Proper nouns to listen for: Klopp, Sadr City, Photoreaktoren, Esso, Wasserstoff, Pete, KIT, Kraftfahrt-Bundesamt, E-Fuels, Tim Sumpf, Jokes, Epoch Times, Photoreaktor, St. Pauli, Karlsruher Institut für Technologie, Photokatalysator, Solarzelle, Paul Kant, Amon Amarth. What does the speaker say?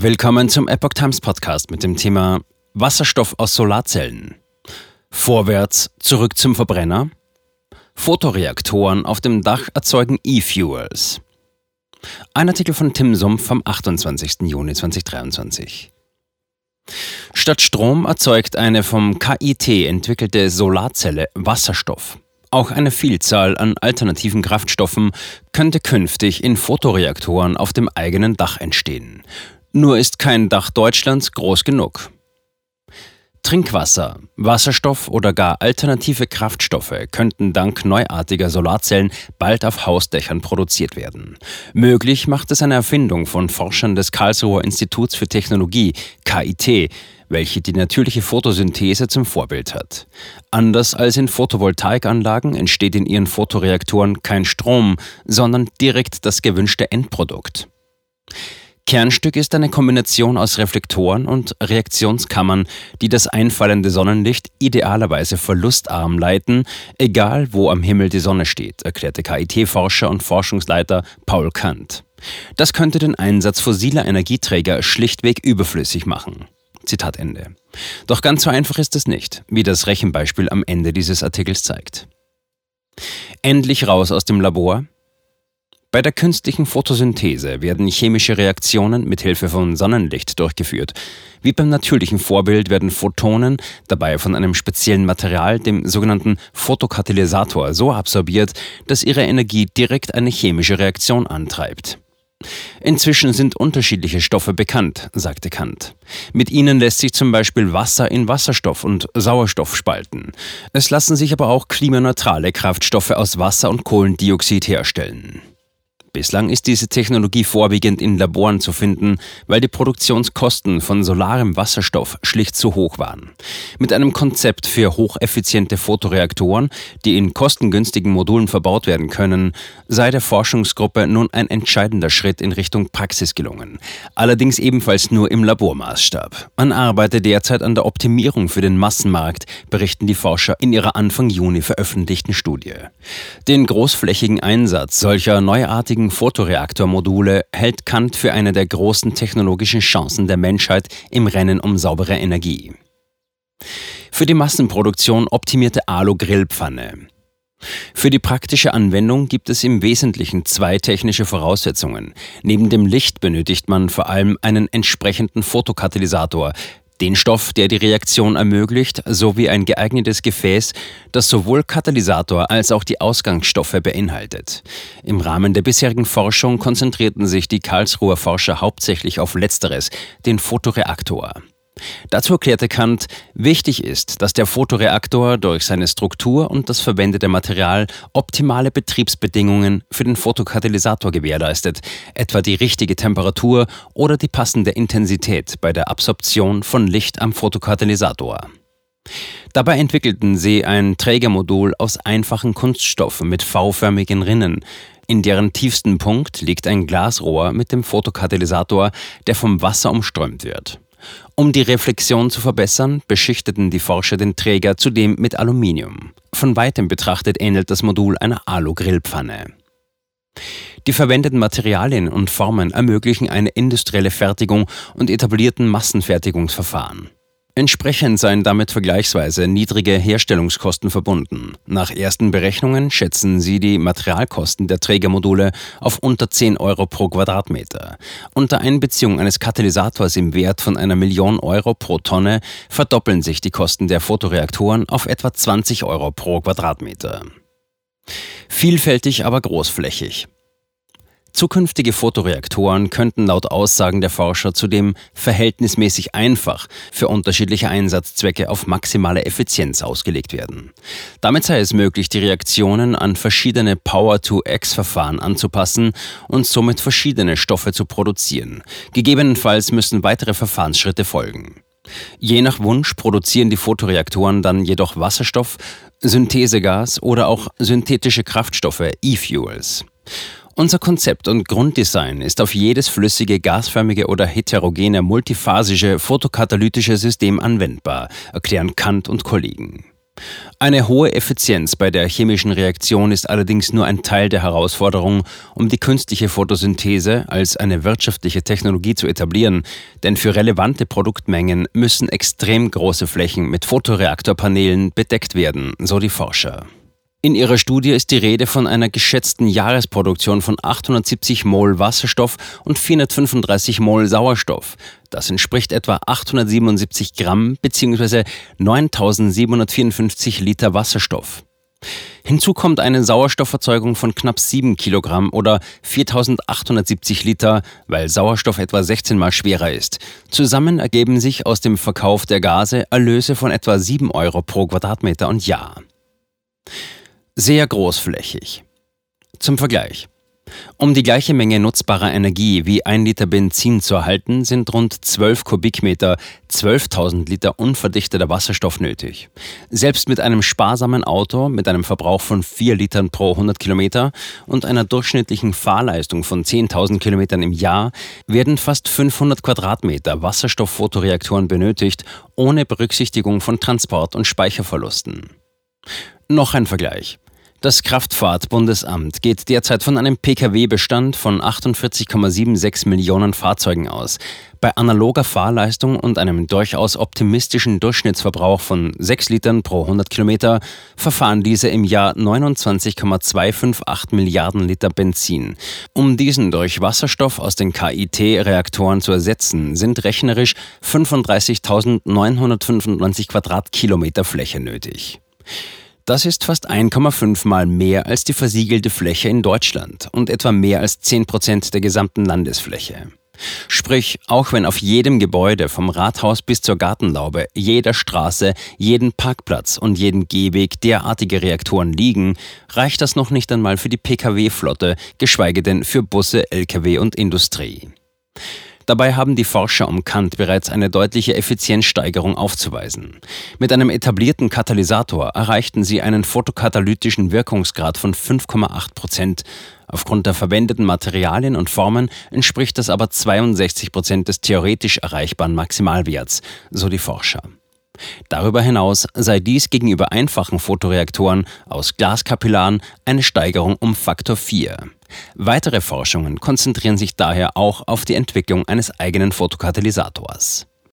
Willkommen zum Epoch Times Podcast mit dem Thema Wasserstoff aus Solarzellen. Vorwärts, zurück zum Verbrenner. Photoreaktoren auf dem Dach erzeugen E-Fuels. Ein Artikel von Tim Sumpf vom 28. Juni 2023. Statt Strom erzeugt eine vom KIT entwickelte Solarzelle Wasserstoff. Auch eine Vielzahl an alternativen Kraftstoffen könnte künftig in Photoreaktoren auf dem eigenen Dach entstehen. Nur ist kein Dach Deutschlands groß genug. Trinkwasser, Wasserstoff oder gar alternative Kraftstoffe könnten dank neuartiger Solarzellen bald auf Hausdächern produziert werden. Möglich macht es eine Erfindung von Forschern des Karlsruher Instituts für Technologie, KIT, welche die natürliche Photosynthese zum Vorbild hat. Anders als in Photovoltaikanlagen entsteht in ihren Photoreaktoren kein Strom, sondern direkt das gewünschte Endprodukt. Kernstück ist eine Kombination aus Reflektoren und Reaktionskammern, die das einfallende Sonnenlicht idealerweise verlustarm leiten, egal wo am Himmel die Sonne steht, erklärte KIT-Forscher und Forschungsleiter Paul Kant. Das könnte den Einsatz fossiler Energieträger schlichtweg überflüssig machen. Zitat Ende. Doch ganz so einfach ist es nicht, wie das Rechenbeispiel am Ende dieses Artikels zeigt. Endlich raus aus dem Labor. Bei der künstlichen Photosynthese werden chemische Reaktionen mit Hilfe von Sonnenlicht durchgeführt. Wie beim natürlichen Vorbild werden Photonen dabei von einem speziellen Material, dem sogenannten Photokatalysator, so absorbiert, dass ihre Energie direkt eine chemische Reaktion antreibt. Inzwischen sind unterschiedliche Stoffe bekannt, sagte Kant. Mit ihnen lässt sich zum Beispiel Wasser in Wasserstoff und Sauerstoff spalten. Es lassen sich aber auch klimaneutrale Kraftstoffe aus Wasser und Kohlendioxid herstellen. Bislang ist diese Technologie vorwiegend in Laboren zu finden, weil die Produktionskosten von solarem Wasserstoff schlicht zu hoch waren. Mit einem Konzept für hocheffiziente Photoreaktoren, die in kostengünstigen Modulen verbaut werden können, sei der Forschungsgruppe nun ein entscheidender Schritt in Richtung Praxis gelungen. Allerdings ebenfalls nur im Labormaßstab. Man arbeite derzeit an der Optimierung für den Massenmarkt, berichten die Forscher in ihrer Anfang Juni veröffentlichten Studie. Den großflächigen Einsatz solcher neuartigen Photoreaktormodule hält Kant für eine der großen technologischen Chancen der Menschheit im Rennen um saubere Energie. Für die Massenproduktion optimierte Alu-Grillpfanne. Für die praktische Anwendung gibt es im Wesentlichen zwei technische Voraussetzungen. Neben dem Licht benötigt man vor allem einen entsprechenden Photokatalysator, den Stoff, der die Reaktion ermöglicht, sowie ein geeignetes Gefäß, das sowohl Katalysator als auch die Ausgangsstoffe beinhaltet. Im Rahmen der bisherigen Forschung konzentrierten sich die Karlsruher Forscher hauptsächlich auf Letzteres, den Photoreaktor. Dazu erklärte Kant, wichtig ist, dass der Photoreaktor durch seine Struktur und das verwendete Material optimale Betriebsbedingungen für den Photokatalysator gewährleistet, etwa die richtige Temperatur oder die passende Intensität bei der Absorption von Licht am Photokatalysator. Dabei entwickelten sie ein Trägermodul aus einfachen Kunststoffen mit V-förmigen Rinnen. In deren tiefsten Punkt liegt ein Glasrohr mit dem Photokatalysator, der vom Wasser umströmt wird. Um die Reflexion zu verbessern, beschichteten die Forscher den Träger zudem mit Aluminium. Von weitem betrachtet ähnelt das Modul einer Alu-Grillpfanne. Die verwendeten Materialien und Formen ermöglichen eine industrielle Fertigung und etablierten Massenfertigungsverfahren. Entsprechend seien damit vergleichsweise niedrige Herstellungskosten verbunden. Nach ersten Berechnungen schätzen sie die Materialkosten der Trägermodule auf unter 10 Euro pro Quadratmeter. Unter Einbeziehung eines Katalysators im Wert von 1 Million Euro pro Tonne verdoppeln sich die Kosten der Photoreaktoren auf etwa 20 Euro pro Quadratmeter. Vielfältig, aber großflächig. Zukünftige Photoreaktoren könnten laut Aussagen der Forscher zudem verhältnismäßig einfach für unterschiedliche Einsatzzwecke auf maximale Effizienz ausgelegt werden. Damit sei es möglich, die Reaktionen an verschiedene Power-to-X-Verfahren anzupassen und somit verschiedene Stoffe zu produzieren. Gegebenenfalls müssen weitere Verfahrensschritte folgen. Je nach Wunsch produzieren die Photoreaktoren dann jedoch Wasserstoff, Synthesegas oder auch synthetische Kraftstoffe, E-Fuels. Unser Konzept und Grunddesign ist auf jedes flüssige, gasförmige oder heterogene, multiphasische, photokatalytische System anwendbar, erklären Kant und Kollegen. Eine hohe Effizienz bei der chemischen Reaktion ist allerdings nur ein Teil der Herausforderung, um die künstliche Photosynthese als eine wirtschaftliche Technologie zu etablieren, denn für relevante Produktmengen müssen extrem große Flächen mit Photoreaktorpaneelen bedeckt werden, so die Forscher. In ihrer Studie ist die Rede von einer geschätzten Jahresproduktion von 870 Mol Wasserstoff und 435 Mol Sauerstoff. Das entspricht etwa 877 Gramm bzw. 9.754 Liter Wasserstoff. Hinzu kommt eine Sauerstofferzeugung von knapp 7 Kilogramm oder 4.870 Liter, weil Sauerstoff etwa 16 Mal schwerer ist. Zusammen ergeben sich aus dem Verkauf der Gase Erlöse von etwa 7 Euro pro Quadratmeter und Jahr. Sehr großflächig. Zum Vergleich. Um die gleiche Menge nutzbarer Energie wie 1 Liter Benzin zu erhalten, sind rund 12 Kubikmeter, 12.000 Liter unverdichteter Wasserstoff nötig. Selbst mit einem sparsamen Auto mit einem Verbrauch von 4 Litern pro 100 Kilometer und einer durchschnittlichen Fahrleistung von 10.000 Kilometern im Jahr werden fast 500 Quadratmeter Wasserstoff-Photoreaktoren benötigt, ohne Berücksichtigung von Transport- und Speicherverlusten. Noch ein Vergleich. Das Kraftfahrt-Bundesamt geht derzeit von einem Pkw-Bestand von 48,76 Millionen Fahrzeugen aus. Bei analoger Fahrleistung und einem durchaus optimistischen Durchschnittsverbrauch von 6 Litern pro 100 Kilometer verfahren diese im Jahr 29,258 Milliarden Liter Benzin. Um diesen durch Wasserstoff aus den KIT-Reaktoren zu ersetzen, sind rechnerisch 35.995 Quadratkilometer Fläche nötig. Das ist fast 1,5 Mal mehr als die versiegelte Fläche in Deutschland und etwa mehr als 10% der gesamten Landesfläche. Sprich, auch wenn auf jedem Gebäude, vom Rathaus bis zur Gartenlaube, jeder Straße, jeden Parkplatz und jeden Gehweg derartige Reaktoren liegen, reicht das noch nicht einmal für die Pkw-Flotte, geschweige denn für Busse, Lkw und Industrie. Dabei haben die Forscher um Kant bereits eine deutliche Effizienzsteigerung aufzuweisen. Mit einem etablierten Katalysator erreichten sie einen photokatalytischen Wirkungsgrad von 5,8%. Aufgrund der verwendeten Materialien und Formen entspricht das aber 62% des theoretisch erreichbaren Maximalwerts, so die Forscher. Darüber hinaus sei dies gegenüber einfachen Photoreaktoren aus Glaskapillaren eine Steigerung um Faktor 4. Weitere Forschungen konzentrieren sich daher auch auf die Entwicklung eines eigenen Fotokatalysators.